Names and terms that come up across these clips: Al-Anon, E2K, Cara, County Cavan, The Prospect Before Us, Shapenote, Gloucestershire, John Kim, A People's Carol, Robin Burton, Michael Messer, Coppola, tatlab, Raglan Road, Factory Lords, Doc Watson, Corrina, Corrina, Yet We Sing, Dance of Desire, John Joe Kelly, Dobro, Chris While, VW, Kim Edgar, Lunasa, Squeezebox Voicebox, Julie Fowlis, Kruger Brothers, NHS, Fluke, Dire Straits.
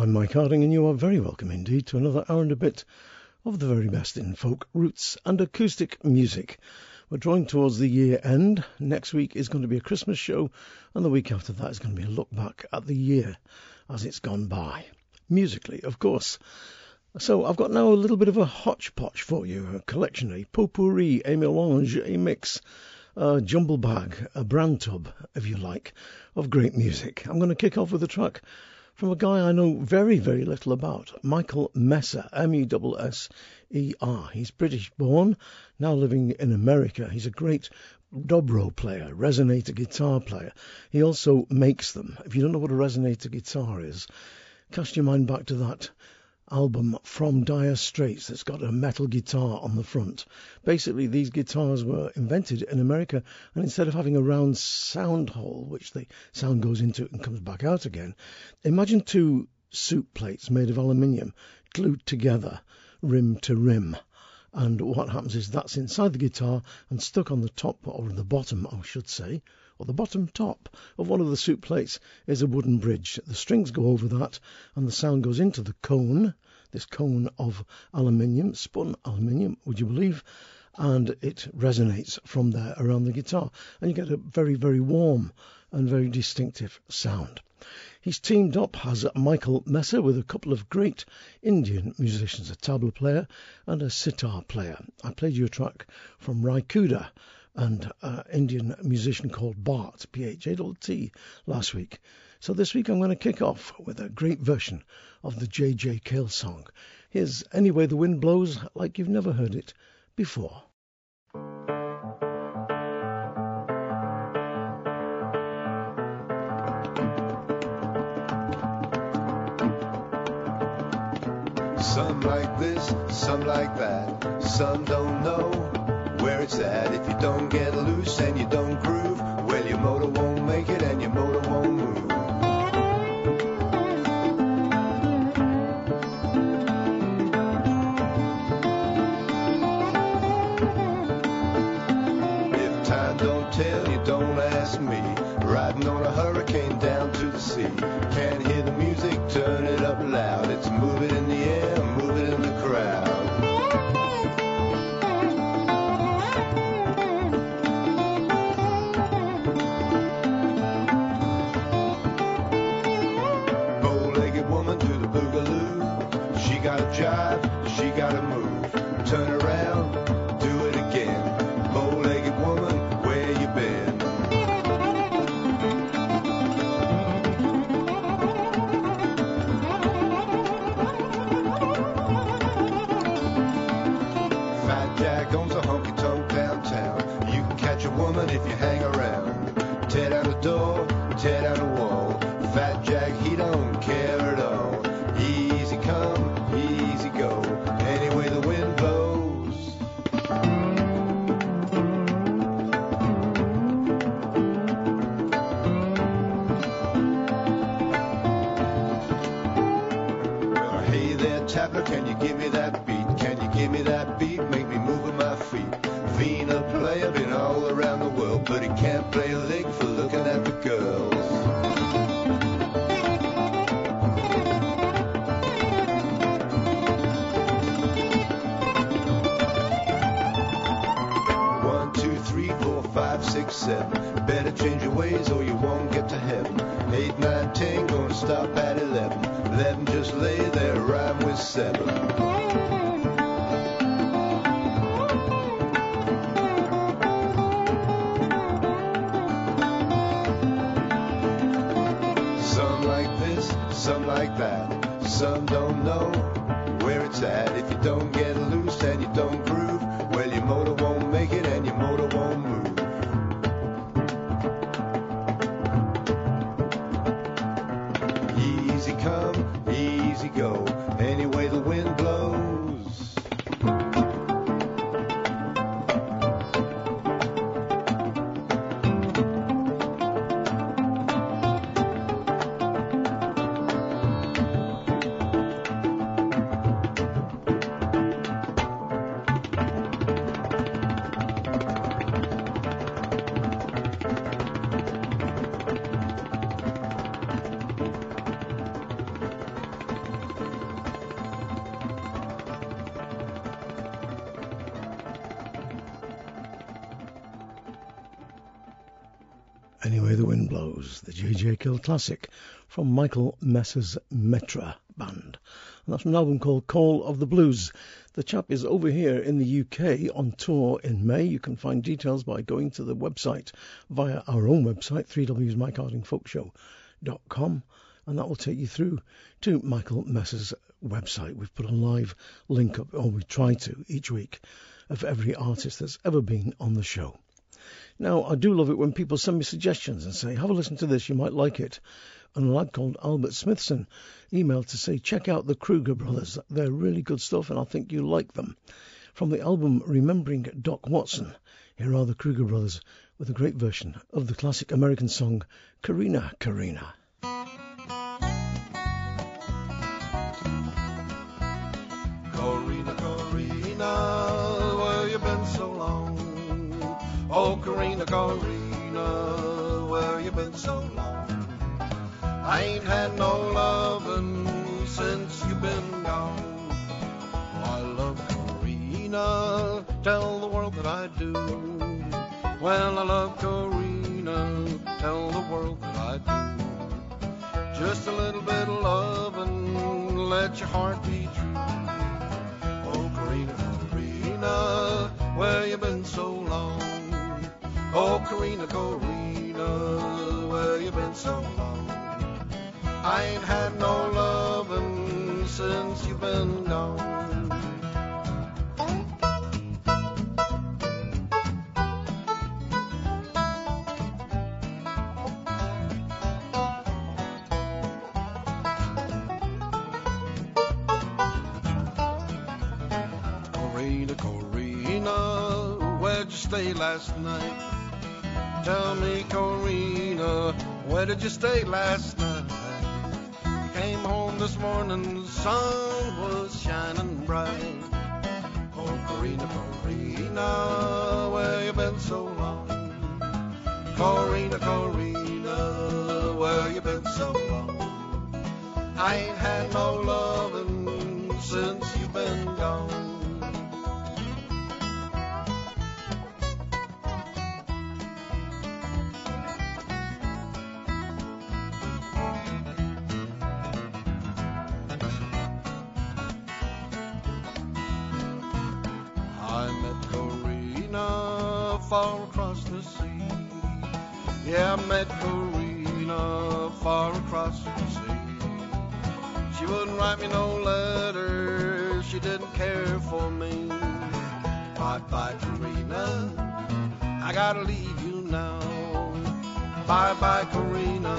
I'm Mike Harding, and you are very welcome indeed to another hour and a bit of the very best in folk, roots and acoustic music. We're drawing towards the year end. Next week is going to be a Christmas show, and the week after that is going to be a look back at the year as it's gone by. Musically, of course. So I've got now a little bit of a hodgepodge for you, a collection, a potpourri, a melange, a mix, a jumble bag, a brand tub, if you like, of great music. I'm going to kick off with a track from a guy I know very, very little about, Michael Messer, M-E-S-S-E-R. He's British-born, now living in America. He's a great Dobro player, resonator guitar player. He also makes them. If you don't know what a resonator guitar is, cast your mind back to that album from Dire Straits that's got a metal guitar on the front. Basically, these guitars were invented in America, and instead of having a round sound hole, which the sound goes into and comes back out again, imagine two soup plates made of aluminium glued together, rim to rim. And what happens is that's inside the guitar and stuck on the top, or the bottom, I should say, or the bottom top of one of the soup plates is a wooden bridge. The strings go over that, and the sound goes into the cone, this cone of aluminium, spun aluminium, would you believe? And it resonates from there around the guitar, and you get a very, very warm and very distinctive sound. He's teamed up, has Michael Messer, with a couple of great Indian musicians, a tabla player and a sitar player. I played you a track from Raikuda and an Indian musician called Bart, P-H-A-T, last week. So this week I'm going to kick off with a great version of the J.J. Cale song. Here's Any Way the Wind Blows, like you've never heard it before. Some like this, some like that, some don't know where it's at. If you don't get loose and you don't groove, well, your motor won't make it and your motor won't move. If time don't tell you, don't ask me. Riding on a hurricane down to the sea. Can't hear the music, turn it up loud. It's moving in the air, moving in the crowd. Jive, she gotta move, turn around, do it again. Bow-legged woman, where you been? Fat Jack owns a honky-tonk downtown. You can catch a woman if you hang around. Tear down a door, tear down a wall. Fat Jack, he don't care at all. Easy come, easy go, any way the wind blows. Well, hey there, Tapper, can you give me that beat? Can you give me that beat? Make me move with my feet. Vina player, been all around the world, but he can't play a lick for looking at the girls. Six, seven. Better change your ways or you won't get to heaven. 8, 9, 10, gonna stop at 11. 11 just lay there, rhyme with 7. Some like this, some like that. Some don't know where it's at. If you don't get loose and you don't groove, well, your motor won't make it and your motor won't move. Easy go, any way the wind blows. Anyway the Wind Blows, the J.J. Cale classic from Michael Messer's Metra Band. And that's from an album called Call of the Blues. The chap is over here in the UK on tour in May. You can find details by going to the website via our own website, www.mikeHardingfolkshow.com, and that will take you through to Michael Messer's website. We've put a live link up, or we try to, each week of every artist that's ever been on the show. Now, I do love it when people send me suggestions and say, have a listen to this, you might like it. And a lad called Albert Smithson emailed to say, check out the Kruger Brothers. They're really good stuff and I think you'll like them. From the album Remembering Doc Watson, here are the Kruger Brothers with a great version of the classic American song, Corrina, Corrina. Corrina, Corrina, where you been so long? Oh, Corrina, Corrina, where you been so long? I ain't had no lovin' since you been gone. Oh, I love Corrina, tell the world that I do. Well, I love Corrina, tell the world that I do. Just a little bit of lovin', let your heart be true. Oh, Corrina, Corrina, where you been so long? Oh, Corrina, Corrina, where you been so long? I ain't had no lovin' since you been gone. Corrina, Corrina, where'd you stay last night? Tell me, Corrina, where did you stay last night? Came home this morning, the sun was shining bright. Oh, Corrina, Corrina, where you been so long? Corrina, Corrina, where you been so long? I ain't had no lovin' since you been gone. Far across the sea, yeah, I met Corrina far across the sea. She wouldn't write me no letter, she didn't care for me. Bye bye, Corrina, I gotta leave you now. Bye bye, Corrina,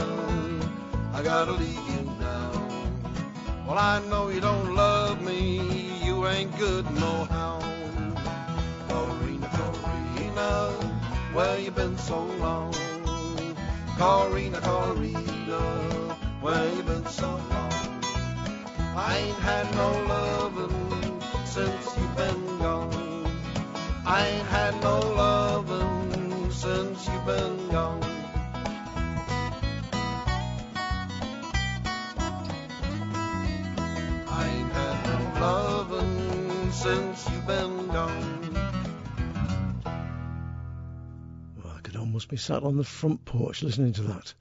I gotta leave you now. Well, I know you don't love me, you ain't good no how. Where you been so long? Corrina, Corrina, where you been so long? I ain't had no lovin' since you been gone. I ain't had no lovin' since you been gone. I ain't had no lovin' since you been gone. Must be sat on the front porch listening to that.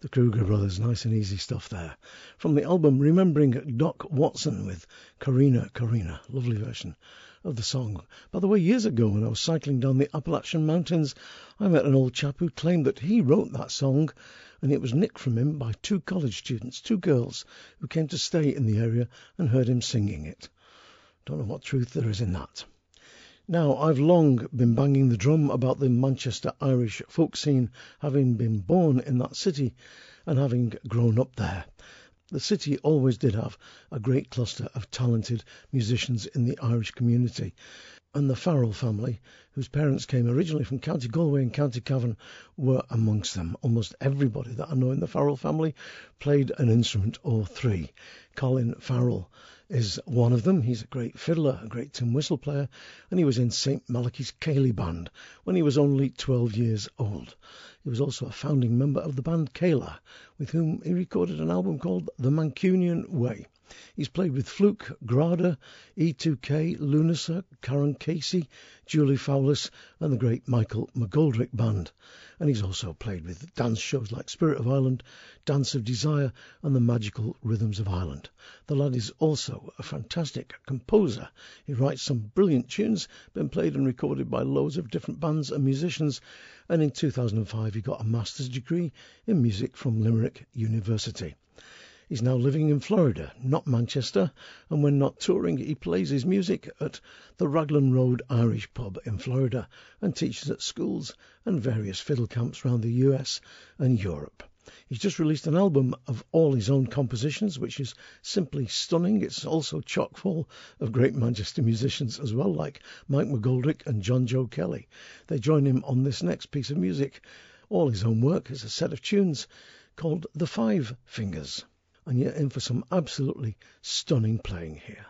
The Kruger Brothers, nice and easy stuff there. From the album Remembering Doc Watson with Corrina, Corrina. Lovely version of the song. By the way, years ago when I was cycling down the Appalachian Mountains, I met an old chap who claimed that he wrote that song and it was nicked from him by two college students, two girls, who came to stay in the area and heard him singing it. Don't know what truth there is in that. Now, I've long been banging the drum about the Manchester Irish folk scene, having been born in that city and having grown up there. The city always did have a great cluster of talented musicians in the Irish community. And the Farrell family, whose parents came originally from County Galway and County Cavan, were amongst them. Almost everybody that I know in the Farrell family played an instrument or three. Colin Farrell is one of them. He's a great fiddler, a great tin whistle player, and he was in St Malachy's Cayley Band when he was only 12 years old. He was also a founding member of the band Kayla, with whom he recorded an album called The Mancunian Way. He's played with Fluke, Grada, E2K, Lunasa, Karen Casey, Julie Fowlis and the great Michael McGoldrick Band. And he's also played with dance shows like Spirit of Ireland, Dance of Desire and the Magical Rhythms of Ireland. The lad is also a fantastic composer. He writes some brilliant tunes, been played and recorded by loads of different bands and musicians, and in 2005 he got a master's degree in music from Limerick University. He's now living in Florida, not Manchester, and when not touring he plays his music at the Raglan Road Irish Pub in Florida and teaches at schools and various fiddle camps around the US and Europe. He's just released an album of all his own compositions, which is simply stunning. It's also chock full of great Manchester musicians as well, like Mike McGoldrick and John Joe Kelly. They join him on this next piece of music. All his own work is a set of tunes called The Five Fingers. And you're in for some absolutely stunning playing here.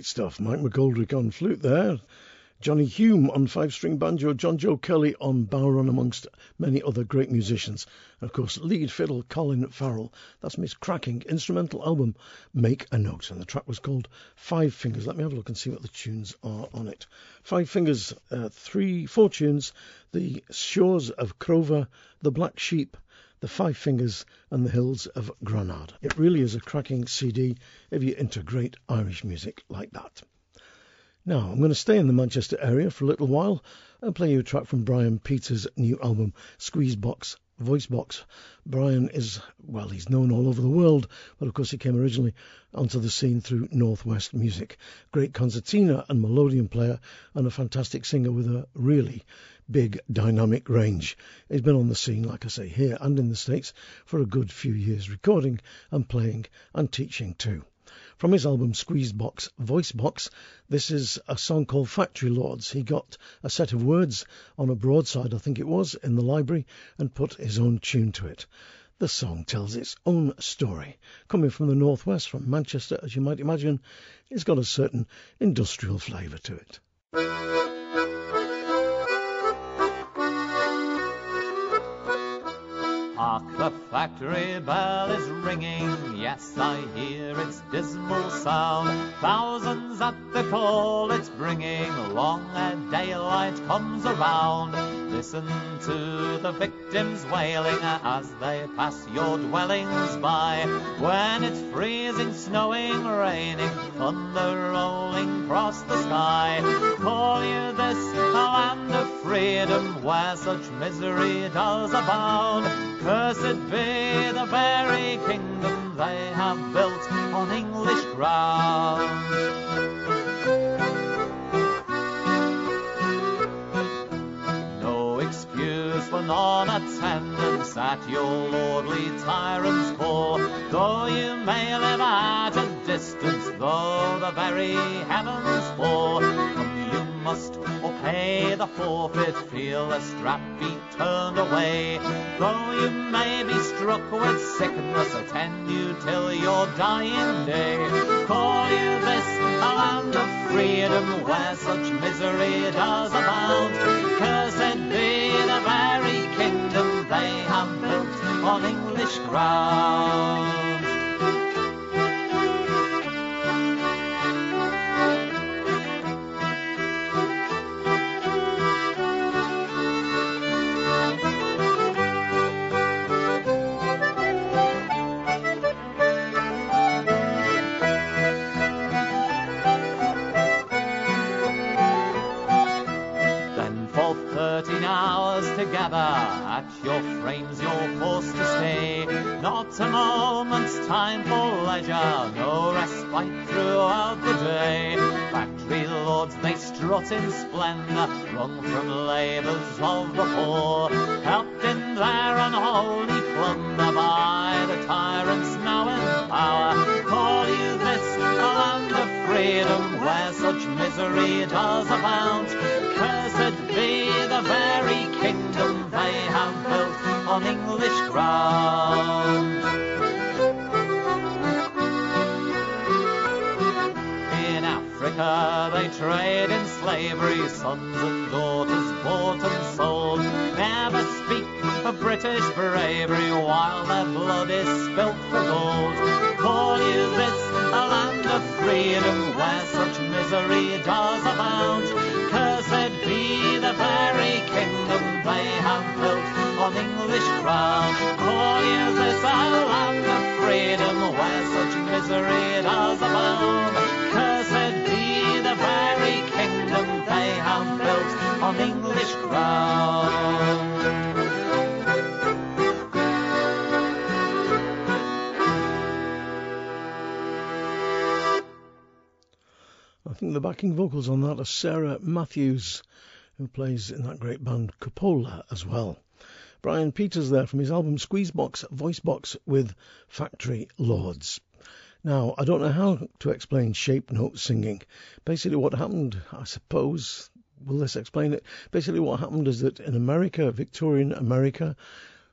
great stuff. Mike McGoldrick on flute there, Johnny Hume on five-string banjo, John Joe Kelly on bowron, amongst many other great musicians. And of course, lead fiddle Colin Farrell. That's from his cracking instrumental album, Make a Note. And the track was called Five Fingers. Let me have a look and see what the tunes are on it. Five Fingers, four tunes, The Shores of Crover, The Black Sheep, The Five Fingers and the Hills of Granada. It really is a cracking CD if you're into great Irish music like that. Now, I'm going to stay in the Manchester area for a little while and play you a track from Brian Peter's new album, Squeezebox Voicebox. Brian is, well, he's known all over the world, but of course he came originally onto the scene through Northwest music. Great concertina and melodeon player and a fantastic singer with a really big dynamic range. He's been on the scene, like I say, here and in the States for a good few years, recording and playing and teaching too. From his album Squeezebox Voicebox, this is a song called Factory Lords. He got a set of words on a broadside, I think it was, in the library and put his own tune to it. The song tells its own story. Coming from the northwest, from Manchester, as you might imagine, it's got a certain industrial flavour to it. Hark, the factory bell is ringing, yes, I hear its dismal sound. Thousands at the call it's bringing, long ere daylight comes around. Listen to the victims wailing as they pass your dwellings by. When it's freezing, snowing, raining, thunder rolling across the sky. Call you this a land of freedom where such misery does abound? Cursed be the very kingdom they have built on English ground. For non-attendance at your lordly tyrant's call, though you may live at a distance, though the very heavens fall. Come, you must, or pay the forfeit, feel the strap be turned away. Though you may be struck with sickness, attend you till your dying day. Call you this a land of freedom where such misery does abound? Cursed be the very kingdom they have built on English ground. Together at your frames you're forced to stay, not a moment's time for leisure, no respite throughout the day. Factory lords they strut in splendour, wrung from labours of the poor, helped in their unholy plunder by the tyrants now in power. Call you this a land of freedom where such misery does abound? Cursed be the very kingdom they have built on English ground. In Africa they trade in slavery, sons and daughters bought and sold. Never speak of British bravery while their blood is spilt for gold. Call you this a land of freedom where such misery does abound? Cursed be the very kingdom they have built on English ground. Call you this a land of freedom where such misery does abound? Cursed be the very kingdom they have built on English ground. I think the backing vocals on that are Sarah Matthews, who plays in that great band Coppola as well. Brian Peters there from his album Squeezebox Voicebox with Factory Lords. Now, I don't know how to explain shape note singing. Basically what happened, I suppose, will this explain it? Basically what happened is that in America, Victorian America,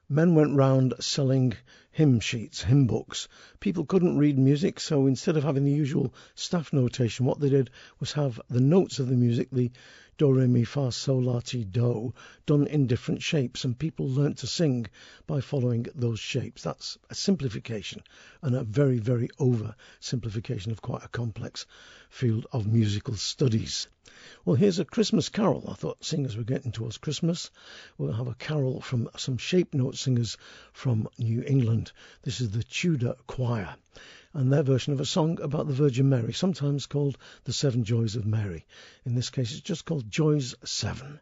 men went round selling hymn sheets, hymn books. People couldn't read music, so instead of having the usual staff notation, what they did was have the notes of the music, the do, re, mi, fa, sol, la, ti, do, done in different shapes, and people learnt to sing by following those shapes. That's a simplification, and a very, very oversimplification of quite a complex field of musical studies. Well, here's a Christmas carol. I thought, seeing as we're getting towards Christmas, we'll have a carol from some shape note singers from New England. This is the Tudor Choir, and their version of a song about the Virgin Mary, sometimes called The Seven Joys of Mary. In this case, it's just called Joys 7.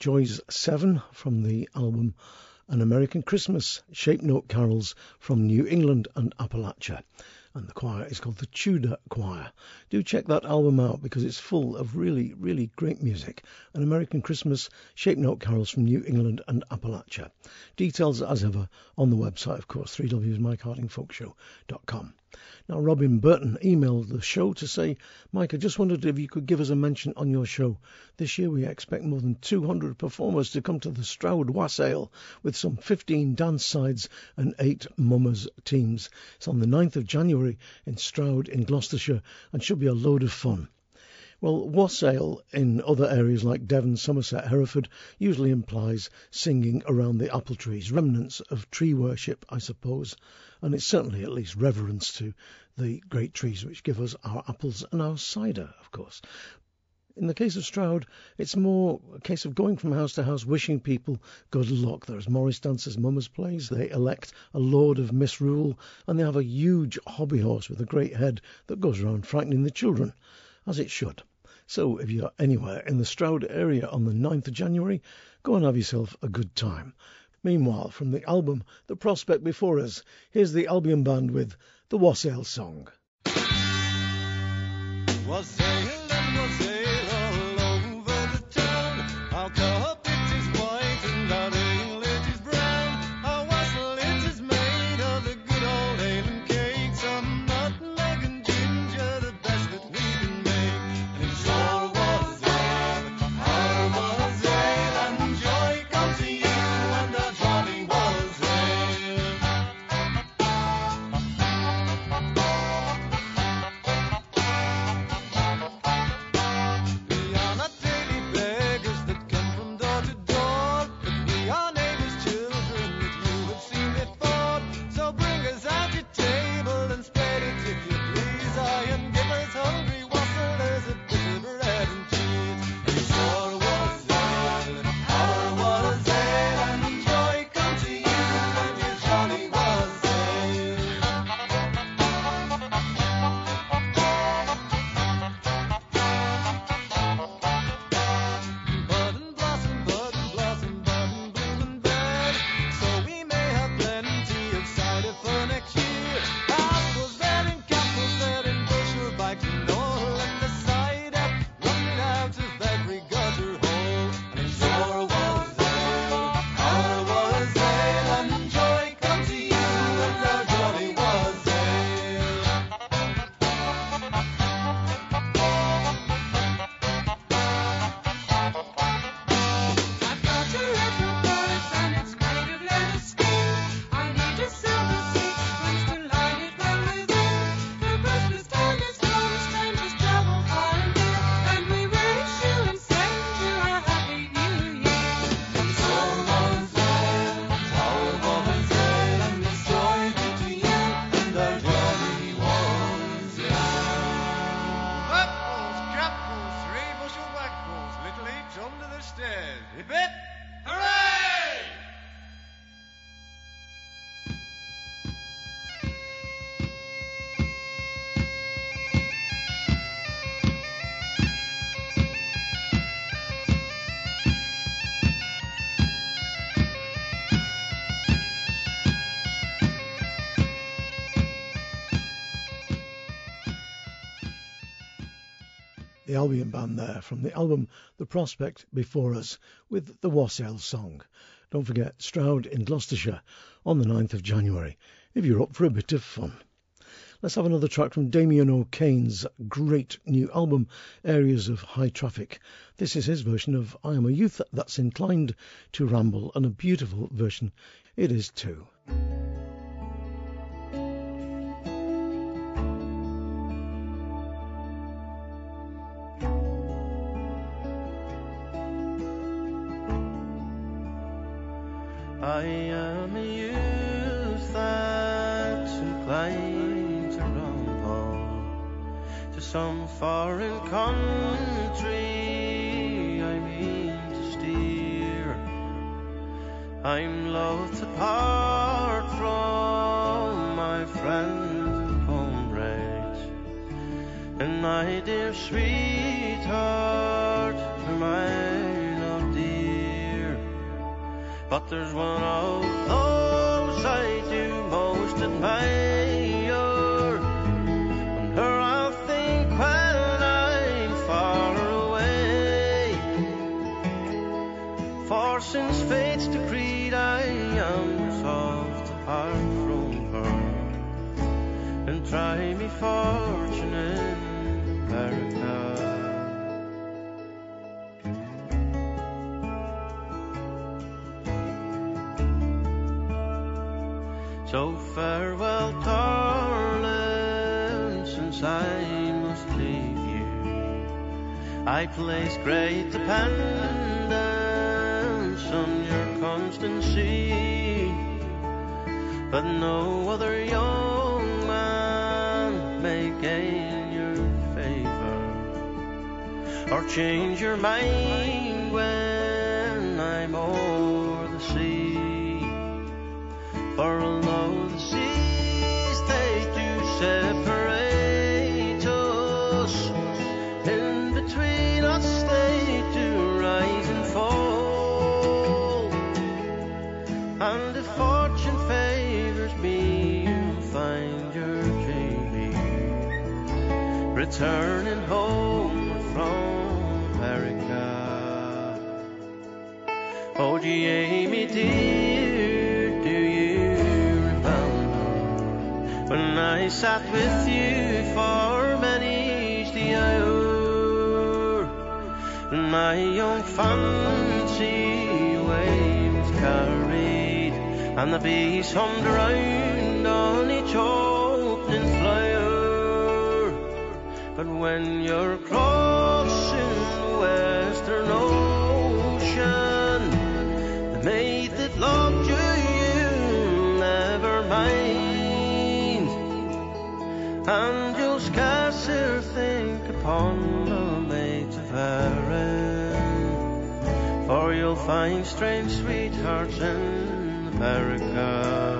Joys 7 from the album An American Christmas Shape Note Carols from New England and Appalachia. And the choir is called the Tudor Choir. Do check that album out because it's full of really, really great music. An American Christmas Shape Note Carols from New England and Appalachia. Details as ever on the website, of course, www.mikehardingfolkshow.com. Now, Robin Burton emailed the show to say, Mike, I just wondered if you could give us a mention on your show. This year we expect more than 200 performers to come to the Stroud Wassail with some 15 dance sides and 8 mummers teams. It's on the 9th of January in Stroud in Gloucestershire and should be a load of fun. Well, wassail in other areas like Devon, Somerset, Hereford usually implies singing around the apple trees, remnants of tree worship, I suppose, and it's certainly at least reverence to the great trees which give us our apples and our cider, of course. In the case of Stroud, it's more a case of going from house to house wishing people good luck. There's Morris dances, mummers plays, they elect a Lord of Misrule, and they have a huge hobby horse with a great head that goes around frightening the children, as it should. So if you're anywhere in the Stroud area on the 9th of January, go and have yourself a good time. Meanwhile, from the album The Prospect Before Us, here's the Albion Band with the Wassail Song. The Albion Band there from the album The Prospect Before Us with the Wassail Song. Don't forget Stroud in Gloucestershire on the 9th of January if you're up for a bit of fun. Let's have another track from Damien O'Kane's great new album Areas of High Traffic. This is his version of I Am a Youth That's Inclined to Ramble, and a beautiful version it is too. I am a youth that's inclined to rumble to some foreign country, I mean to steer. I'm loath to part from my friends and comrades, and my dear sweetheart, but there's one of those I do most admire, and her I think when I'm far away. For since fate's decreed I am resolved to part from her and try me fortune in America. So farewell, darling, since I must leave you. I place great dependence on your constancy, but no other young man may gain your favor or change your mind when I'm o'er the sea. For although the seas they do separate us, in between us they do rise and fall. And if fortune favors me, you'll find your Jamie returning homeward from America. Oh, Jamie dear, do you remember when I sat with you for many's the hour, and my young fancy waves carried, and the bees hummed round on each opening flower. But when you're crossing the western ocean, the maid that loved you, you'll never mind, and you'll scarcer think upon the maids of Erin, for you'll find strange sweethearts in America.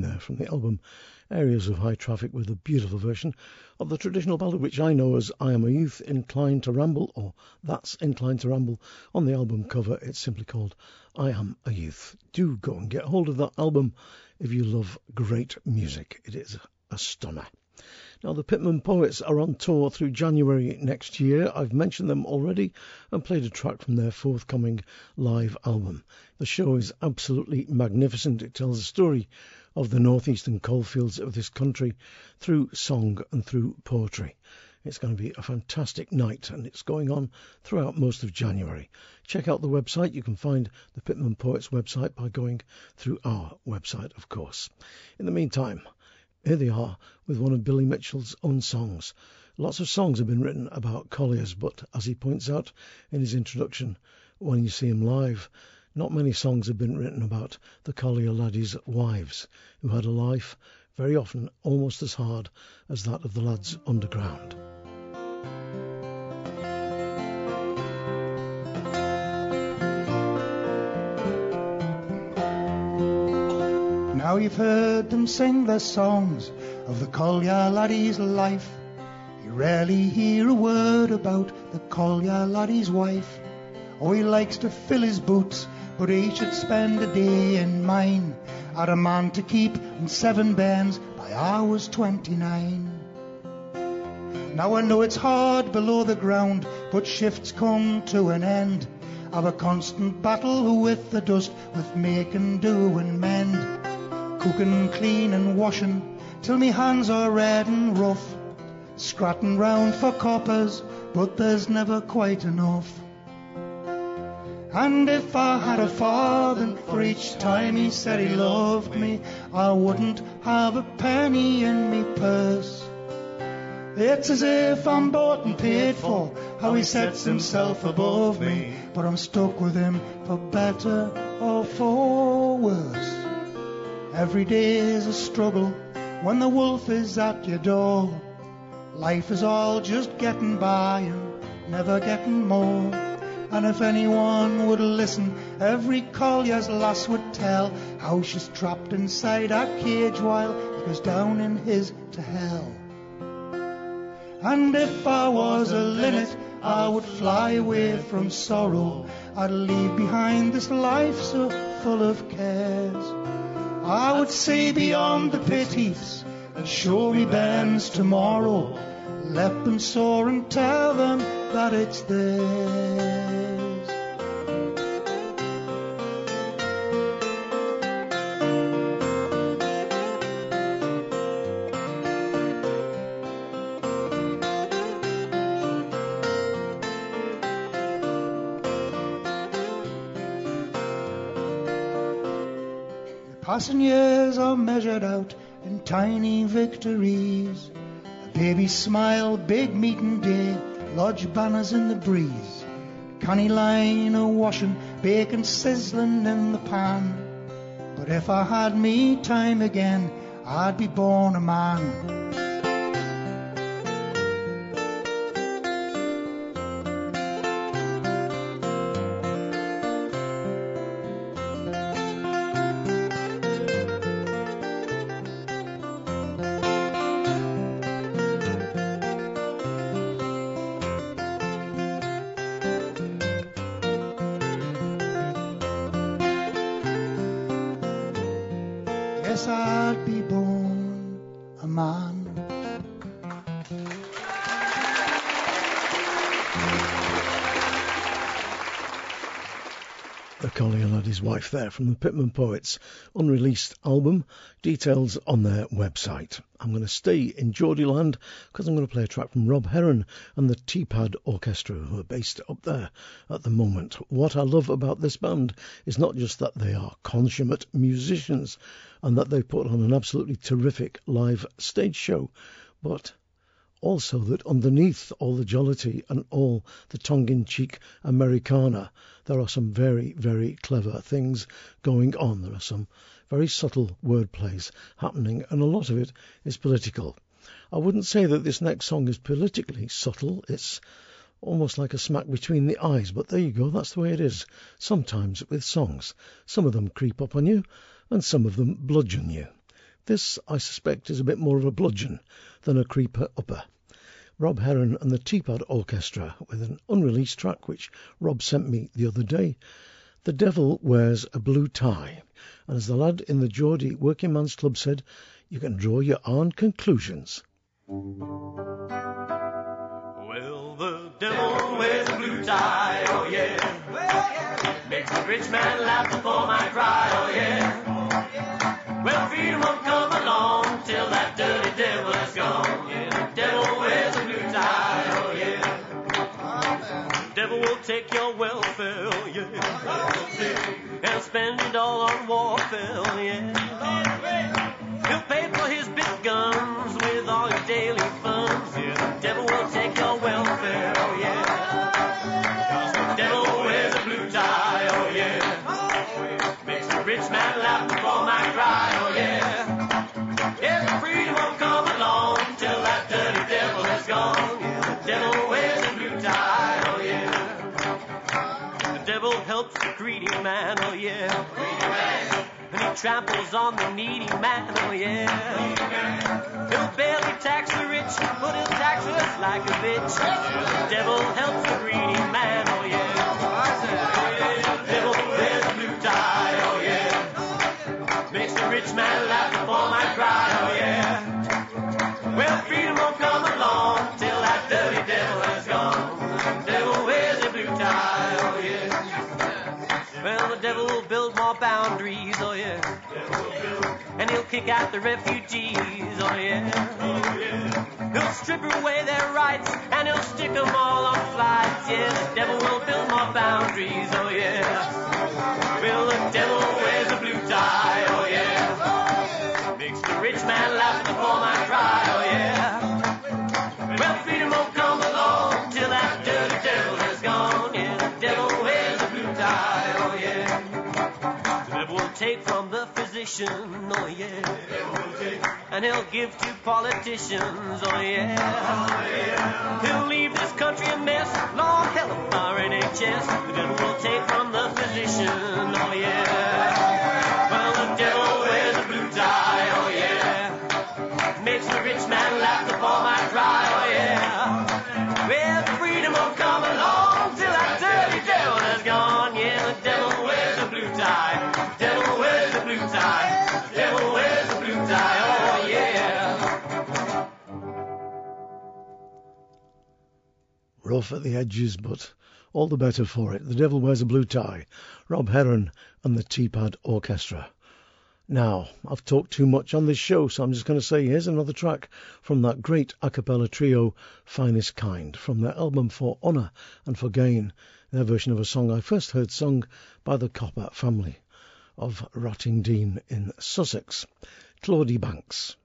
There from the album Areas of High Traffic, with a beautiful version of the traditional ballad which I know as I Am a Youth Inclined to Ramble, or That's Inclined to Ramble. On the album cover it's simply called I Am a Youth. Do go and get hold of that album if you love great music. It is a stunner. Now, the Pitmen Poets are on tour through January next year. I've mentioned them already and played a track from their forthcoming live album. The show is absolutely magnificent. It tells a story of the northeastern coalfields of this country through song and through poetry. It's going to be a fantastic night, and it's going on throughout most of January. Check out the website. You can find the Pitmen Poets website by going through our website, of course. In the meantime, here they are with one of Billy Mitchell's own songs. Lots of songs have been written about colliers, but as he points out in his introduction, when you see him live, not many songs have been written about the collier laddies' wives, who had a life very often almost as hard as that of the lads underground. Now you've heard them sing their songs of the collier laddie's life. You rarely hear a word about the collier laddie's wife. Oh, he likes to fill his boots but he should spend a day in mine. Had a man to keep and 7 bairns by I was 29. Now I know it's hard below the ground, but shifts come to an end. I've a constant battle with the dust, with make and do and mend. Cooking, clean and washing, till me hands are red and rough. Scratting round for coppers, but there's never quite enough. And if I had a farthing for each time he said he loved me, I wouldn't have a penny in me purse. It's as if I'm bought and paid for how he sets himself above me, but I'm stuck with him for better or for worse. Every day is a struggle when the wolf is at your door. Life is all just getting by and never getting more. And if anyone would listen, every collier's lass would tell how she's trapped inside a cage while it goes down in his to hell. And if I was a linnet, I would fly away from sorrow. I'd leave behind this life so full of cares. I would see beyond the pities and show me bands tomorrow. Let them soar and tell them that it's theirs. Passing years are measured out in tiny victories. A baby smile, big meeting day, lodge banners in the breeze. Canny line a washing, bacon sizzling in the pan. But if I had me time again, I'd be born a man. Wife there from the Pitmen Poets, unreleased album, details on their website. I'm going to stay in Geordieland because I'm going to play a track from Rob Heron and the Tea Pad Orchestra, who are based up there at the moment. What I love about this band is not just that they are consummate musicians and that they put on an absolutely terrific live stage show, but also that underneath all the jollity and all the tongue-in-cheek Americana, there are some very, very clever things going on. There are some very subtle word plays happening, and a lot of it is political. I wouldn't say that this next song is politically subtle. It's almost like a smack between the eyes, but there you go, that's the way it is. Sometimes with songs, some of them creep up on you, and some of them bludgeon you. This, I suspect, is a bit more of a bludgeon than a creeper-upper. Rob Heron and the Tea Pad Orchestra with an unreleased track which Rob sent me the other day, The Devil Wears a Blue Tie. And as the lad in the Geordie Working Man's Club said, you can draw your own conclusions. Well, the devil wears a blue tie, oh yeah. Well, yeah. Makes a rich man laugh before my cry, oh yeah. Oh, yeah. Well, freedom won't come along till that dirty devil is gone, yeah. Devil wears a blue tie, oh yeah. Devil will take your welfare, oh yeah. And spend it all on warfare, oh yeah. He'll pay for his big guns with all your daily funds, yeah. Devil will take your welfare, oh yeah. 'Cause the devil wears a blue tie, oh yeah. Makes a rich man laugh before my cry, oh yeah. Yeah, freedom won't come along till that dirty devil is gone, yeah. The devil wears a blue tie, oh yeah. The devil helps the greedy man, oh yeah. Greedy man. And he tramples on the needy man, oh yeah. He'll barely tax the rich, but he'll tax us like a bitch. The devil helps the greedy man, oh yeah. The devil wears a blue a rich man laughed upon my pride, oh yeah. Well, freedom won't come along till that dirty devil has gone. Devil wears a blue tie, oh yeah. Well, the devil will build more boundaries, oh yeah. And he'll kick out the refugees, oh yeah. He'll strip away their rights and he'll stick them all on flights, yeah. The devil will build more boundaries, oh yeah. Well, the devil wears a blue tie, oh yeah. Makes the rich man laugh at the poor man cry, oh yeah. Well, freedom won't come along till that dirty devil is gone, yeah. The devil wears a blue tie, oh yeah. The devil will take from the physician, oh yeah. And he'll give to politicians, oh yeah. He'll leave this country a mess, Lord help our NHS. The devil will take from the physician, oh yeah. Well, the devil wears a blue tie, oh yeah. Makes the rich man laugh, the poor man cry, oh yeah. Well, freedom will come along till that dirty devil has gone, yeah. The devil wears a blue tie, devil wears a blue tie, devil wears a blue tie, oh yeah. Rough at the edges, but all the better for it. The Devil Wears a Blue Tie, Rob Heron and the Tea Pad Orchestra. Now, I've talked too much on this show, so I'm just going to say here's another track from that great a cappella trio, Finest Kind, from their album For Honour and For Gain, their version of a song I first heard sung by the Copper family of Rottingdean in Sussex, Claudy Banks.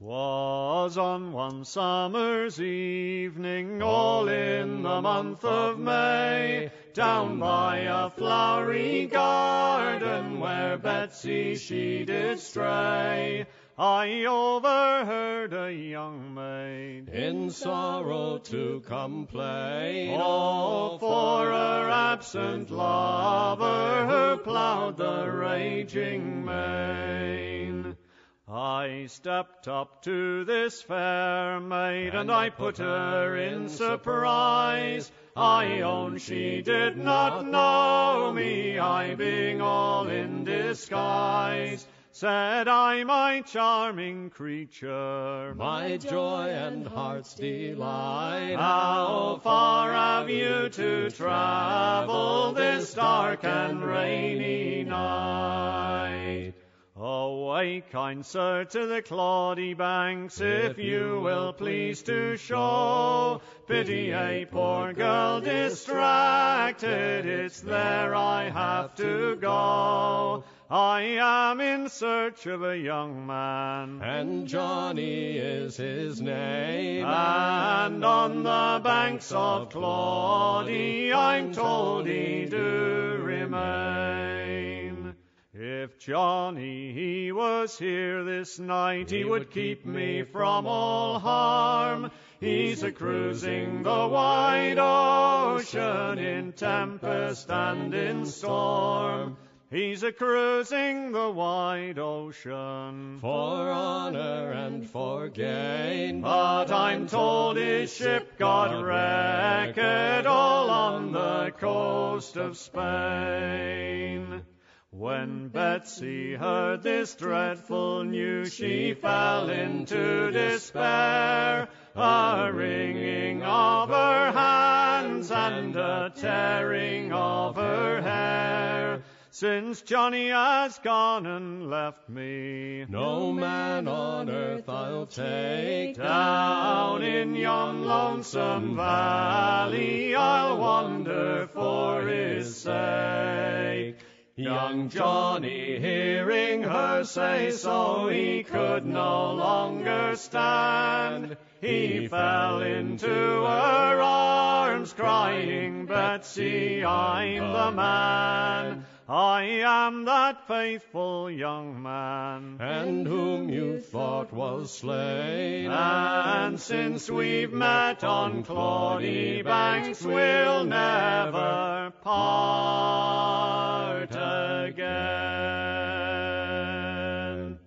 'Twas on one summer's evening, all in the month of May, down by a flowery garden where Betsy she did stray, I overheard a young maid in sorrow to complain. Oh, for her absent lover who ploughed the raging main. I stepped up to this fair maid, and I put her in surprise. I own she did not know me, I being all in disguise. Said I, my charming creature, my joy and heart's delight, how far have you to travel this dark and rainy night? Away, kind sir, to the Claudy Banks, if you will please to show pity a poor girl distracted, it's there I have to go. I am in search of a young man, and Johnny is his name, and on the banks of Claudy I'm told he do remain. If Johnny he was here this night, he would keep me from all harm. He's a-cruising the wide ocean in tempest and in storm. He's a-cruising the wide ocean for honour and for gain, but I'm told his ship got wrecked all on the coast of Spain. When Betsy heard this dreadful news, she fell into despair, a wringing of her hands and a tearing of her hair. Since Johnny has gone and left me, no man on earth I'll take. Down in yon lonesome valley I'll wander for his sake. Young Johnny, hearing her say so, he could no longer stand. He fell into her arms, crying, Betsy, I'm the man. I am that faithful young man, and whom you thought was slain. And since we've met on Claudy Banks, we'll never part again.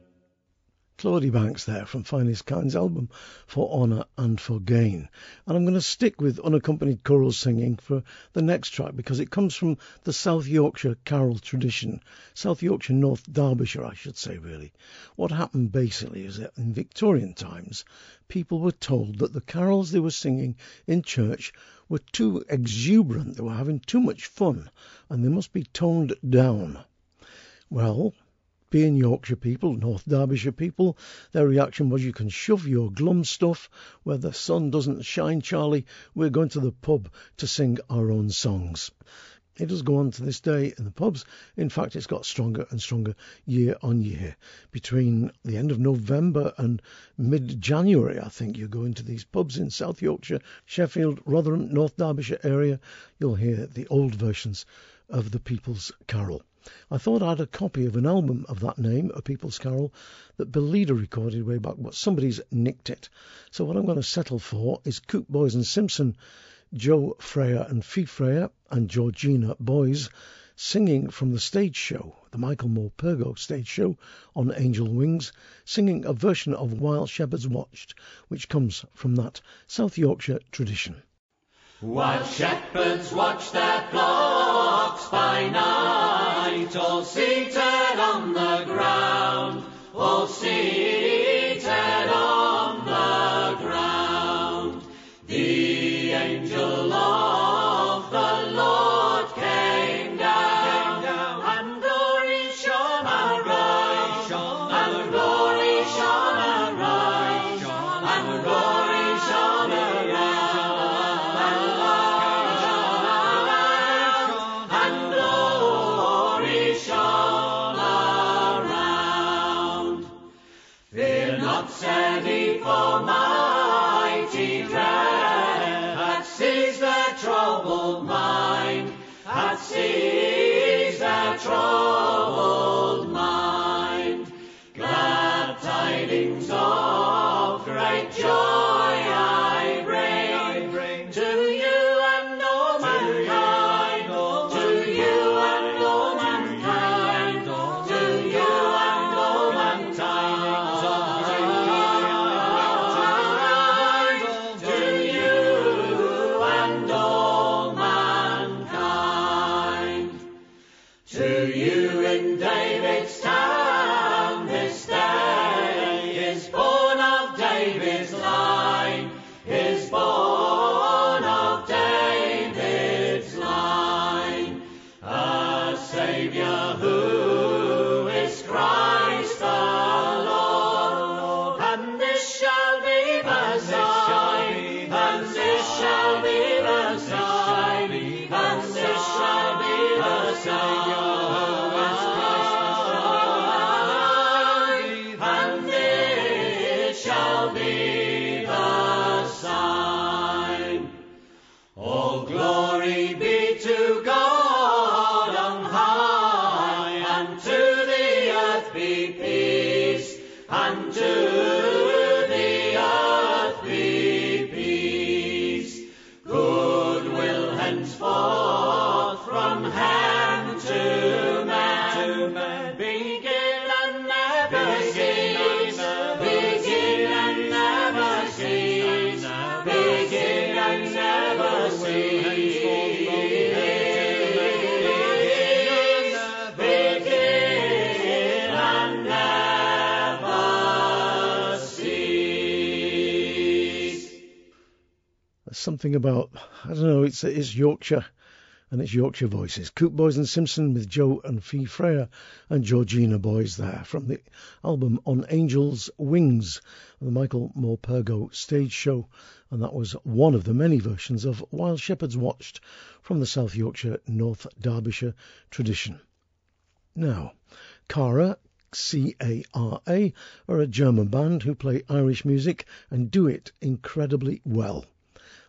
Claudy Banks there from Finest Kind's album For Honour and For Gain. And I'm going to stick with unaccompanied choral singing for the next track because it comes from the South Yorkshire carol tradition. South Yorkshire, North Derbyshire, I should say, really. What happened basically is that in Victorian times, people were told that the carols they were singing in church were too exuberant, they were having too much fun, and they must be toned down. Well, being Yorkshire people, North Derbyshire people, their reaction was, you can shove your glum stuff where the sun doesn't shine, Charlie. We're going to the pub to sing our own songs. It does go on to this day in the pubs. In fact, it's got stronger and stronger year on year. Between the end of November and mid-January, I think, you go into these pubs in South Yorkshire, Sheffield, Rotherham, North Derbyshire area. You'll hear the old versions of the People's Carol. I thought I had a copy of an album of that name, A People's Carol, that Belida recorded way back, but somebody's nicked it. So what I'm going to settle for is Coop Boys and Simpson, Joe Freyer and Fee Freyer and Georgina Boys, singing from the stage show, the Michael Morpurgo stage show on Angel Wings, singing a version of While Shepherds Watched, which comes from that South Yorkshire tradition. While shepherds watch their flocks by night, all seated on the ground, all seated on the ground, the angel of the Lord came down, and glory shone arise, and glory shone arise, and glory shone arise. Troubled mind, glad tidings of great joy I bring to you and all mankind, to you and all mankind, to you and all mankind, to you and all mankind. To you in David's town this day is born of David's line, is born of David's line, a Saviour who is Christ the Lord. And this shall be the sign, and this shall be the sign, and this shall be the sign. Glory be to God on high, and to the earth be peace, and to the earth be peace. Good will henceforth from hand to man, begin and never cease, begin and never cease, begin and never cease. Something about, I don't know, it's Yorkshire, and it's Yorkshire voices. Coop Boys and Simpson with Joe and Fee Freyer and Georgina Boys there from the album On Angels' Wings, the Michael Morpurgo stage show, and that was one of the many versions of While Shepherds Watched from the South Yorkshire, North Derbyshire tradition. Now, Cara, C-A-R-A, are a German band who play Irish music and do it incredibly well.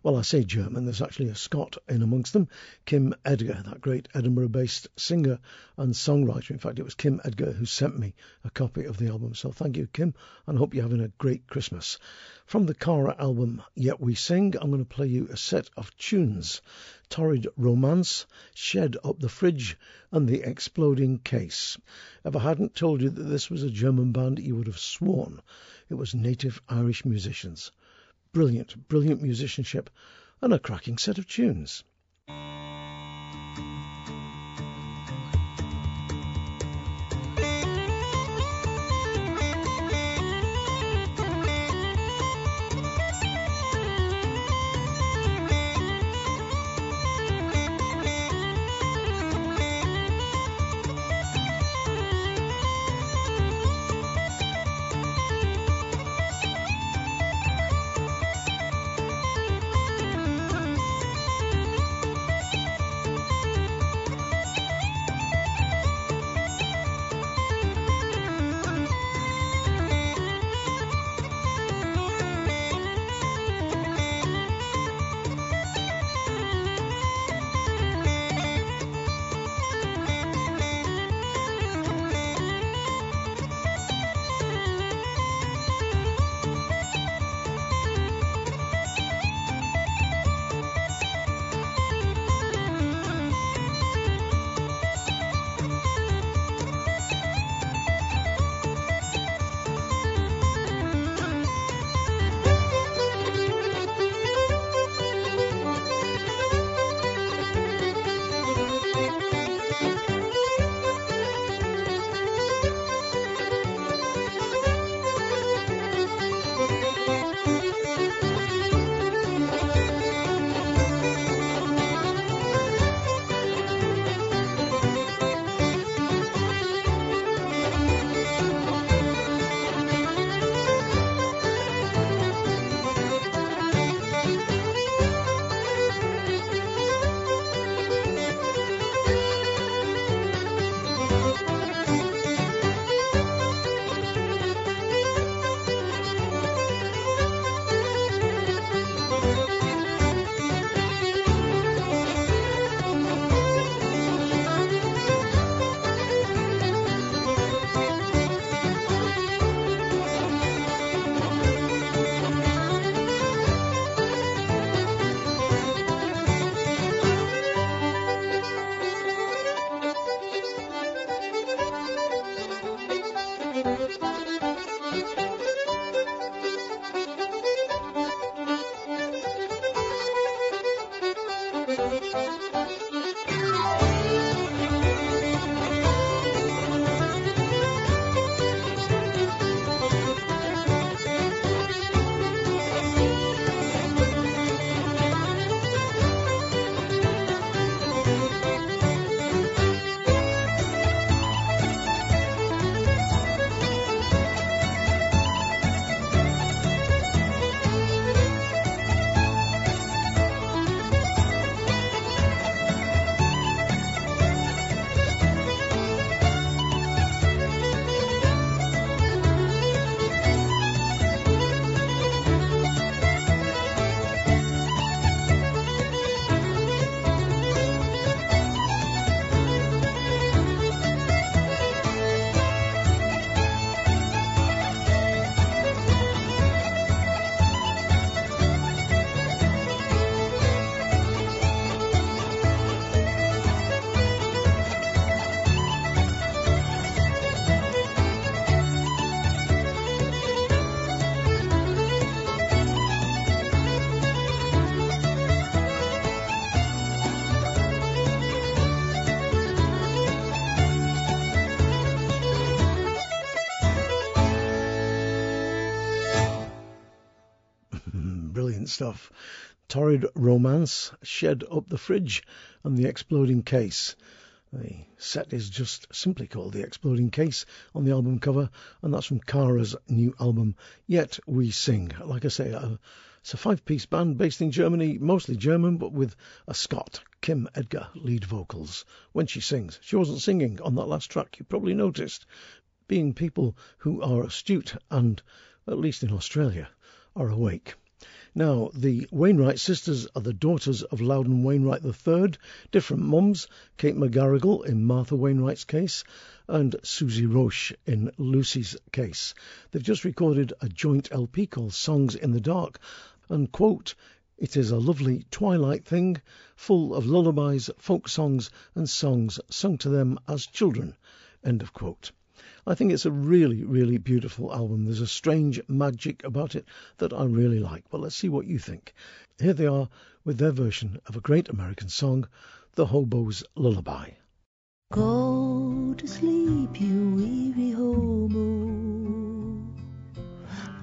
well, I say German, there's actually a Scot in amongst them, Kim Edgar, that great Edinburgh-based singer and songwriter. In fact, it was Kim Edgar who sent me a copy of the album. So thank you, Kim, and hope you're having a great Christmas. From the Cara album, Yet We Sing, I'm going to play you a set of tunes: Torrid Romance, Shed Up the Fridge, and The Exploding Case. If I hadn't told you that this was a German band, you would have sworn it was native Irish musicians. Brilliant, brilliant musicianship and a cracking set of tunes. Stuff. Torrid Romance, Shed Up the Fridge, and The Exploding Case. The set is just simply called The Exploding Case on the album cover, and that's from Cara's new album, Yet We Sing. Like I say, it's a five-piece band based in Germany, mostly German, but with a Scot, Kim Edgar, lead vocals. When she sings, she wasn't singing on that last track, you probably noticed, being people who are astute and, at least in Australia, are awake. Now, the Wainwright sisters are the daughters of Loudon Wainwright III, different mums, Kate McGarrigle in Martha Wainwright's case and Susie Roche in Lucy's case. They've just recorded a joint LP called Songs in the Dark and, quote, "It is a lovely twilight thing, full of lullabies, folk songs and songs sung to them as children," end of quote. I think it's a really, really beautiful album. There's a strange magic about it that I really like, but let's see what you think. Here they are with their version of a great American song, The Hobo's Lullaby. Go to sleep, you weary hobo.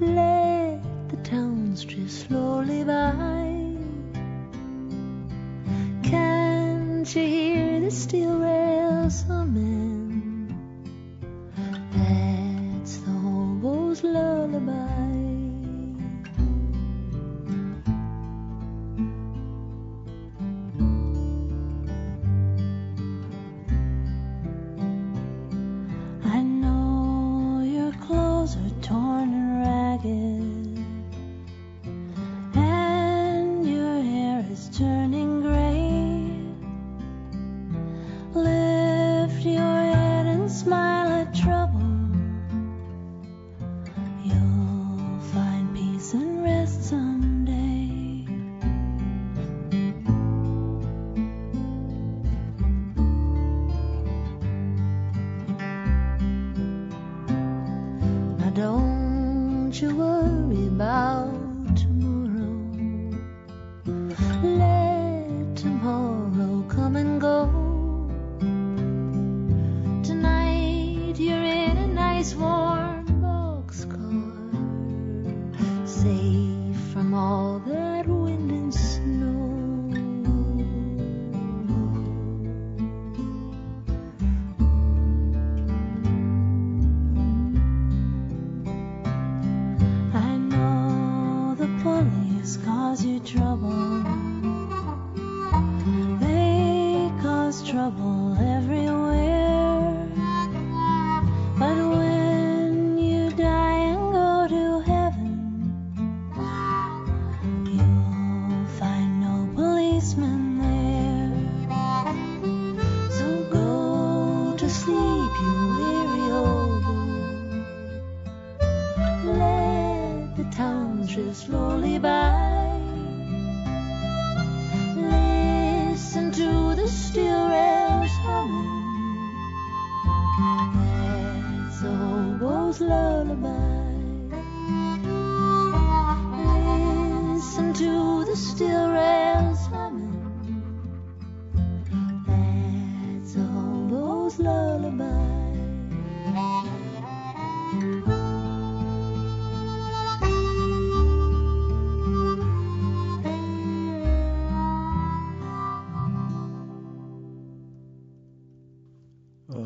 Let the town drift slowly by. Can't you hear the steel rails humming? That's the hobo's lullaby.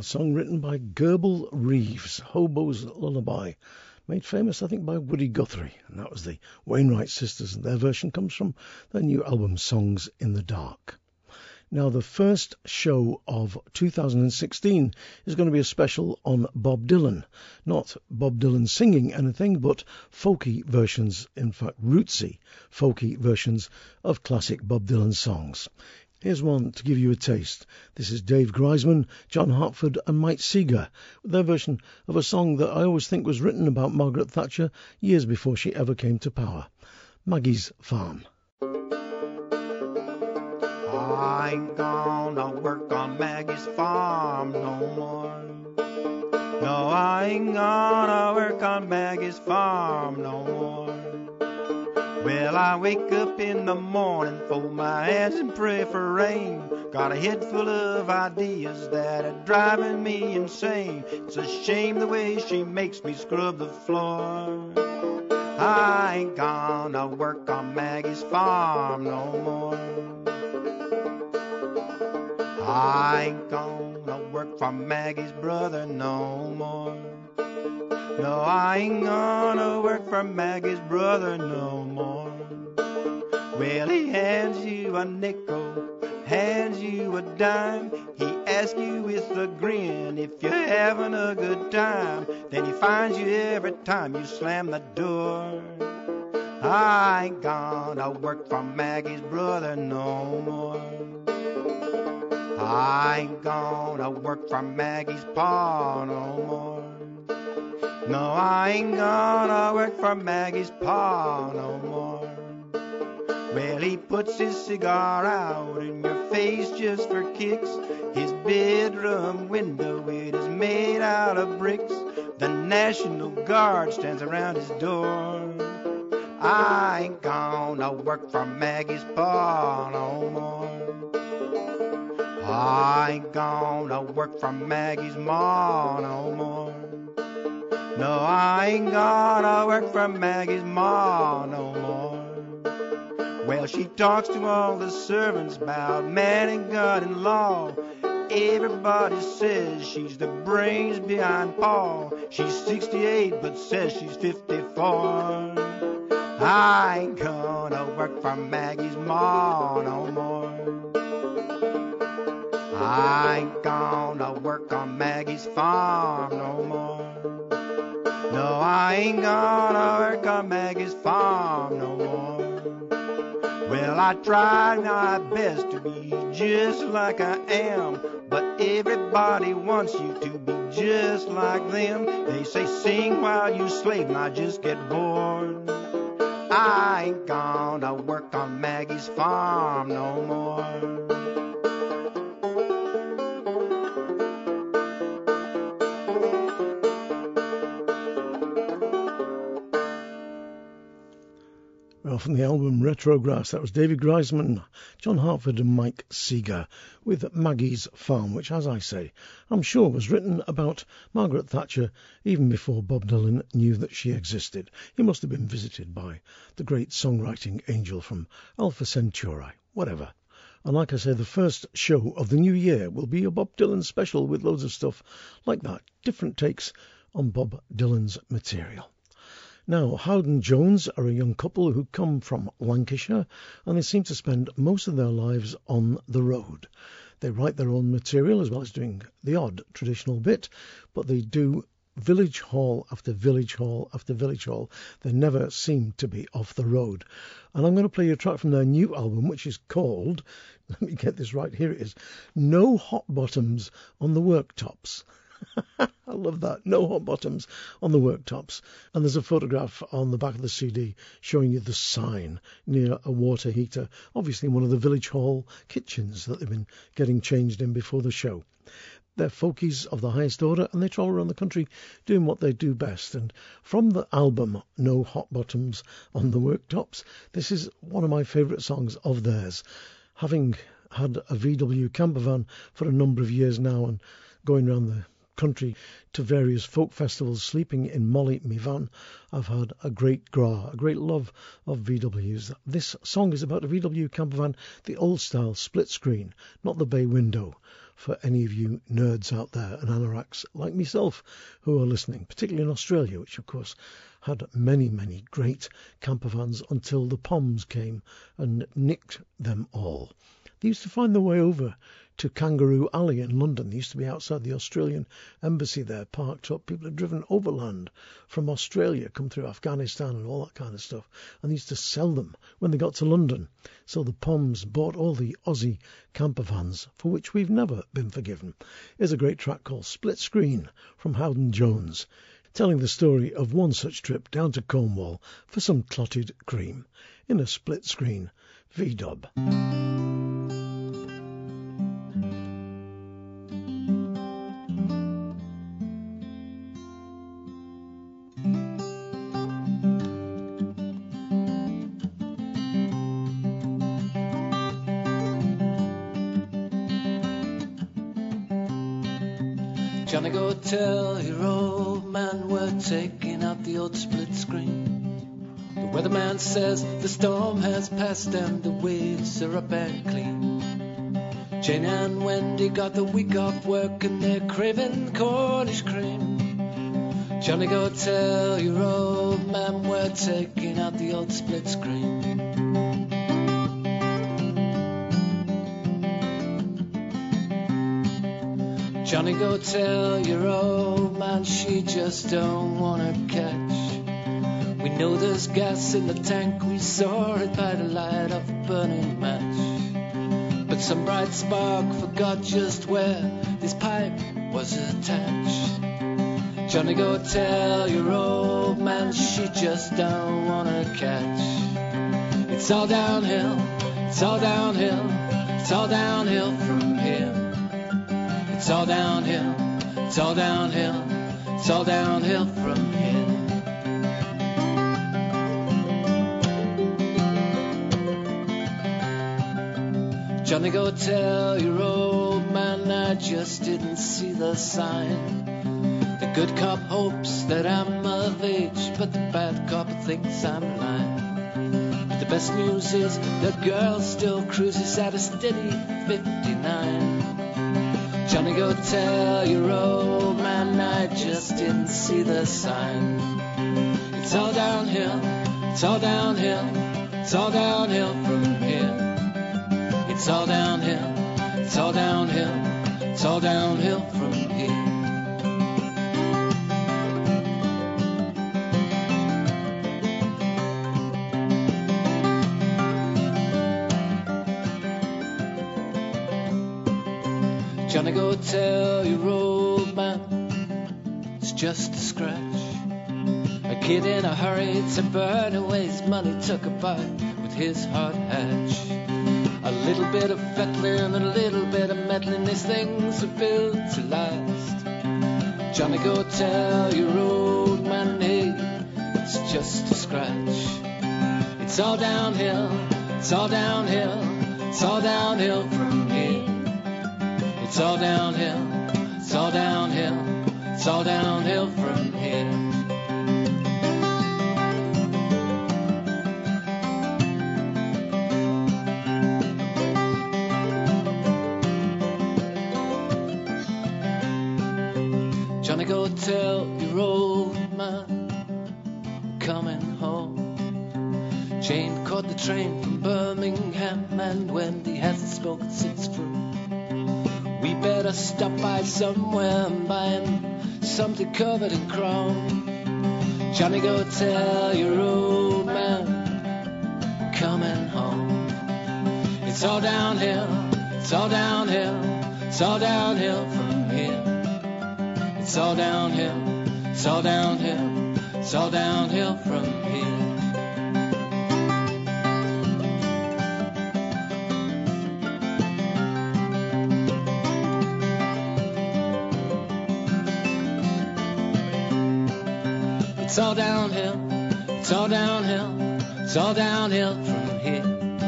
Song written by Gerbil Reeves, Hobo's Lullaby, made famous, I think, by Woody Guthrie, and that was the Wainwright sisters, and their version comes from their new album, Songs in the Dark. Now, the first show of 2016 is going to be a special on Bob Dylan. Not Bob Dylan singing anything, but folky versions, in fact, rootsy folky versions of classic Bob Dylan songs. Here's one to give you a taste. This is Dave Grisman, John Hartford and Mike Seeger, with their version of a song that I always think was written about Margaret Thatcher years before she ever came to power, Maggie's Farm. I'm gonna work on Maggie's farm no more. No, I ain't gonna work on Maggie's farm no more. Well, I wake up in the morning, fold my hands and pray for rain. Got a head full of ideas that are driving me insane. It's a shame the way she makes me scrub the floor. I ain't gonna work on Maggie's farm no more. I ain't gonna work for Maggie's brother no more. No, I ain't gonna work for Maggie's brother no more. Well, he hands you a nickel, hands you a dime. He asks you with a grin if you're having a good time. Then he finds you every time you slam the door. I ain't gonna work for Maggie's brother no more. I ain't gonna work for Maggie's pa no more. No, I ain't gonna work for Maggie's pa no more. Well, he puts his cigar out in your face just for kicks. His bedroom window, it is made out of bricks. The National Guard stands around his door. I ain't gonna work for Maggie's pa no more. I ain't gonna work for Maggie's ma no more. No, I ain't gonna work for Maggie's ma no more. Well, she talks to all the servants about man and God and law. Everybody says she's the brains behind Paul. She's 68 but says she's 54. I ain't gonna work for Maggie's ma no more. I ain't gonna work on Maggie's farm no more. No, I ain't gonna work on Maggie's farm no more. Well, I tried my best to be just like I am, but everybody wants you to be just like them. They say sing while you slave, and I just get bored. I ain't gonna work on Maggie's farm no more. From the album Retrograss, that was David Grisman, John Hartford and Mike Seeger with Maggie's Farm, which, as I say, I'm sure was written about Margaret Thatcher even before Bob Dylan knew that she existed. He must have been visited by the great songwriting angel from Alpha Centauri, whatever. And like I say, the first show of the new year will be a Bob Dylan special with loads of stuff like that, different takes on Bob Dylan's material. Now, Howden Jones are a young couple who come from Lancashire, and they seem to spend most of their lives on the road. They write their own material as well as doing the odd traditional bit, but they do village hall after village hall after village hall. They never seem to be off the road. And I'm going to play you a track from their new album, which is called, let me get this right, here it is, No Hot Bottoms on the Worktops. I love that. No hot bottoms on the worktops. And there's a photograph on the back of the CD showing you the sign near a water heater, obviously in one of the village hall kitchens that they've been getting changed in before the show. They're folkies of the highest order, and they travel around the country doing what they do best. And from the album No Hot Bottoms on the Worktops, this is one of my favourite songs of theirs. Having had a VW camper van for a number of years now and going around the country to various folk festivals, sleeping in Molly me van, I've had a great love of VWs. This song is about a VW camper van, the old style split screen, not the bay window, for any of you nerds out there and anoraks like myself who are listening, particularly in Australia, which of course had many great camper vans until the Poms came and nicked them all. They used to find their way over to Kangaroo Alley in London. They used to be outside the Australian embassy there, parked up. People had driven overland from Australia, come through Afghanistan and all that kind of stuff, and they used to sell them when they got to London. So the Poms bought all the Aussie camper vans, for which we've never been forgiven. Here's a great track called Split Screen from Howden Jones, telling the story of one such trip down to Cornwall for some clotted cream in a split screen V-dub. Johnny, go tell your old man we're taking out the old split screen. The weatherman says the storm has passed and the waves are up and clean. Jane and Wendy got the week off work and they're craving Cornish cream. Johnny, go tell your old man we're taking out the old split screen. Johnny, go tell your old man she just don't want to catch We know there's gas in the tank, we saw it by the light of a burning match. But some bright spark forgot just where this pipe was attached. Johnny, go tell your old man she just don't wanna catch. It's all downhill, it's all downhill, it's all downhill from here. It's all downhill, it's all downhill, it's all downhill from here. Johnny, go tell your old man I just didn't see the sign. The good cop hopes that I'm of age, but the bad cop thinks I'm lying. But the best news is the girl still cruises at a steady 59. Johnny, go tell your old man I just didn't see the sign. It's all downhill, it's all downhill, it's all downhill from here. It's all downhill, it's all downhill, it's all downhill from here. Johnny, go tell your old man it's just a scratch. A kid in a hurry to burn away his money took a bite with his hard hatch. A little bit of fettling, a little bit of meddling, these things are built to last. Johnny, go tell your old man, hey, it's just a scratch. It's all downhill, it's all downhill, it's all downhill from here. It's all downhill, it's all downhill, it's all downhill from here. Tell your old man coming home. Jane caught the train from Birmingham, and Wendy hasn't spoken since food. We better stop by somewhere and buy him something covered in chrome. Johnny, go tell your old man coming home. It's all downhill, it's all downhill, it's all downhill from here. It's all downhill, it's all downhill, it's all downhill from here. It's all downhill, it's all downhill, it's all downhill from here.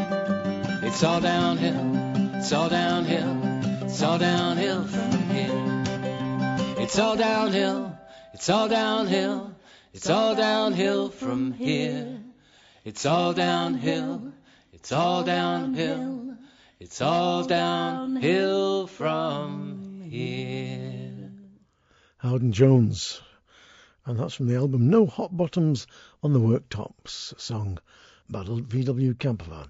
It's all downhill, it's all downhill, it's all downhill from here. It's all downhill, it's all downhill, it's all downhill from here. It's all downhill, it's all downhill, it's all downhill from here. Howden Jones, and that's from the album No Hot Bottoms on the Worktops, a song by VW Campervan.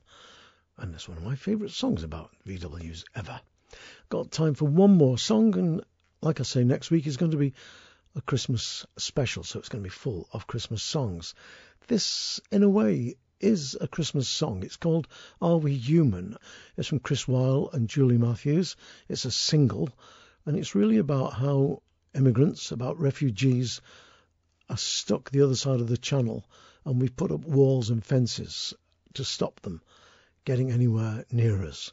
And that's one of my favourite songs about VWs ever. Got time for one more song, and like I say, next week is going to be a Christmas special, so it's going to be full of Christmas songs. This, in a way, is a Christmas song. It's called Are We Human? It's from Chris Weil and Julie Matthews. It's a single, and it's really about how immigrants, about refugees, are stuck the other side of the channel, and we've put up walls and fences to stop them getting anywhere near us.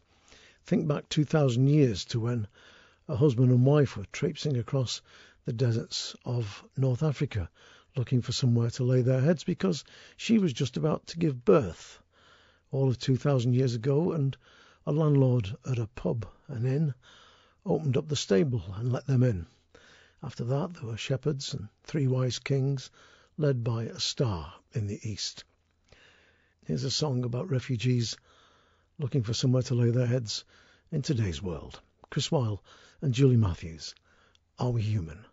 Think back 2,000 years to when a husband and wife were traipsing across the deserts of North Africa looking for somewhere to lay their heads because she was just about to give birth all of 2,000 years ago, and a landlord at a pub, an inn, opened up the stable and let them in. After that there were shepherds and three wise kings led by a star in the east. Here's a song about refugees looking for somewhere to lay their heads in today's world. Chris Weil and Julie Matthews, Are We Human?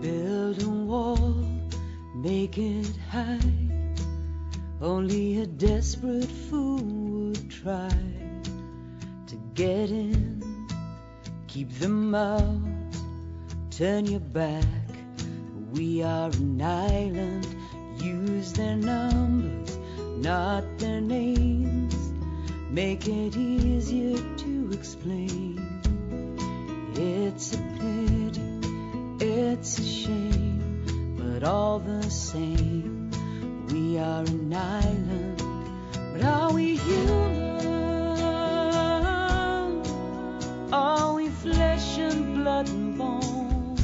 Building walls pie, only a desperate fool would try to get in, keep them out, turn your back. We are an island, use their numbers, not their names, make it easier to explain. It's a pity, it's a shame, but all the same, we are an island. But are we human? Are we flesh and blood and bone?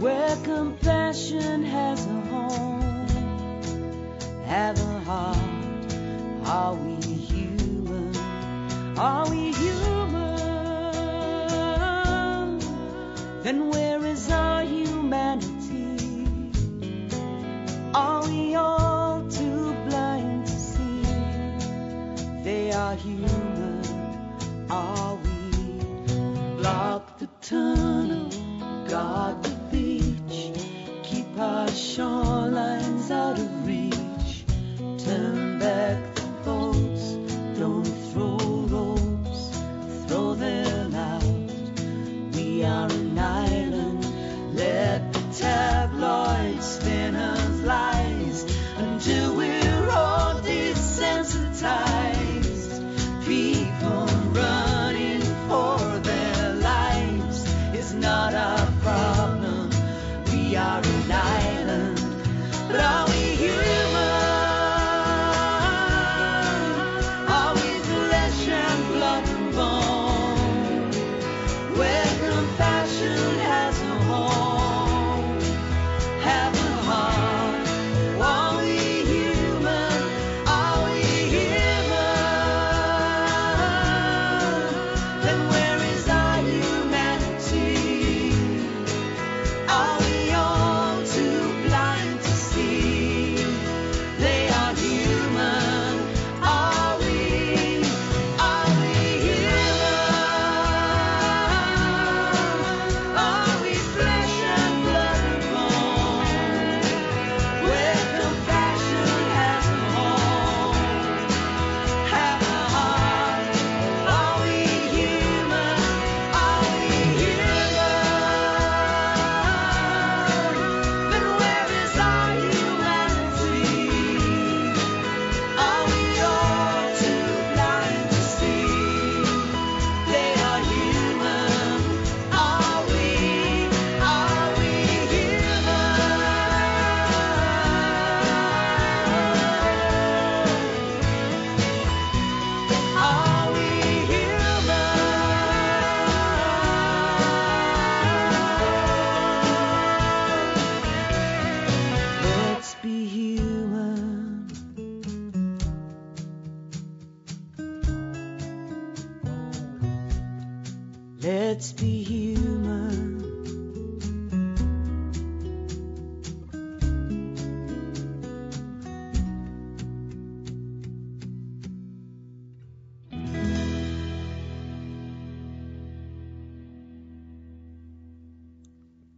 Where compassion has a home, have a heart. Are we human? Are we human? Then where is our humanity? Are we all too blind to see? They are human, are we? Block the tunnel, guard the beach, keep our shorelines out of reach, turn back the boats, don't throw ropes, throw them out. We are an island, let the tabloids spin us lies until we're all desensitized. People running for their lives is not our problem. We are an island, but are we human? Are we flesh and blood and bone? Where compassion has a home, have a heart. Are we human? Are we human? Then where is our humanity? Are we all too blind to see? They are human. Are we? Are we human? Are we flesh and blood and bone? Where compassion has a home, have a heart. Are we human? Are we human? Then where is our humanity? Are we all too blind to see? They are human. Are we? Are we human? Are we human? Let's be human. Let's be human.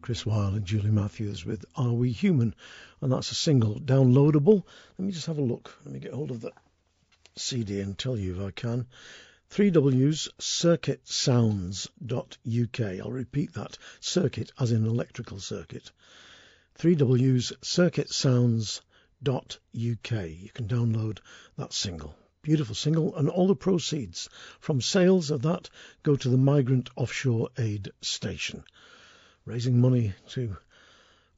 Chris Wilde and Julie Matthews with Are We Human? And that's a single downloadable. Let me just have a look. Let me get hold of the CD and tell you if I can. 3W's circuitsounds.uk. I'll repeat that. Circuit as in electrical circuit. 3W's circuitsounds.uk. You can download that single. Beautiful single, and all the proceeds from sales of that go to the Migrant Offshore Aid Station, raising money to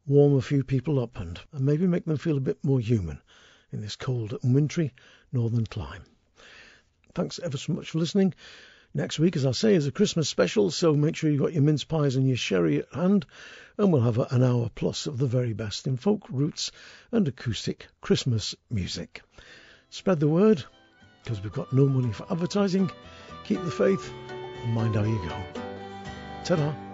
warm a few people up and maybe make them feel a bit more human in this cold and wintry northern climate. Thanks ever so much for listening. Next week, as I say, is a Christmas special, so make sure you've got your mince pies and your sherry at hand, and we'll have an hour plus of the very best in folk, roots and acoustic Christmas music. Spread the word, because we've got no money for advertising. Keep the faith and mind how you go. Ta-da!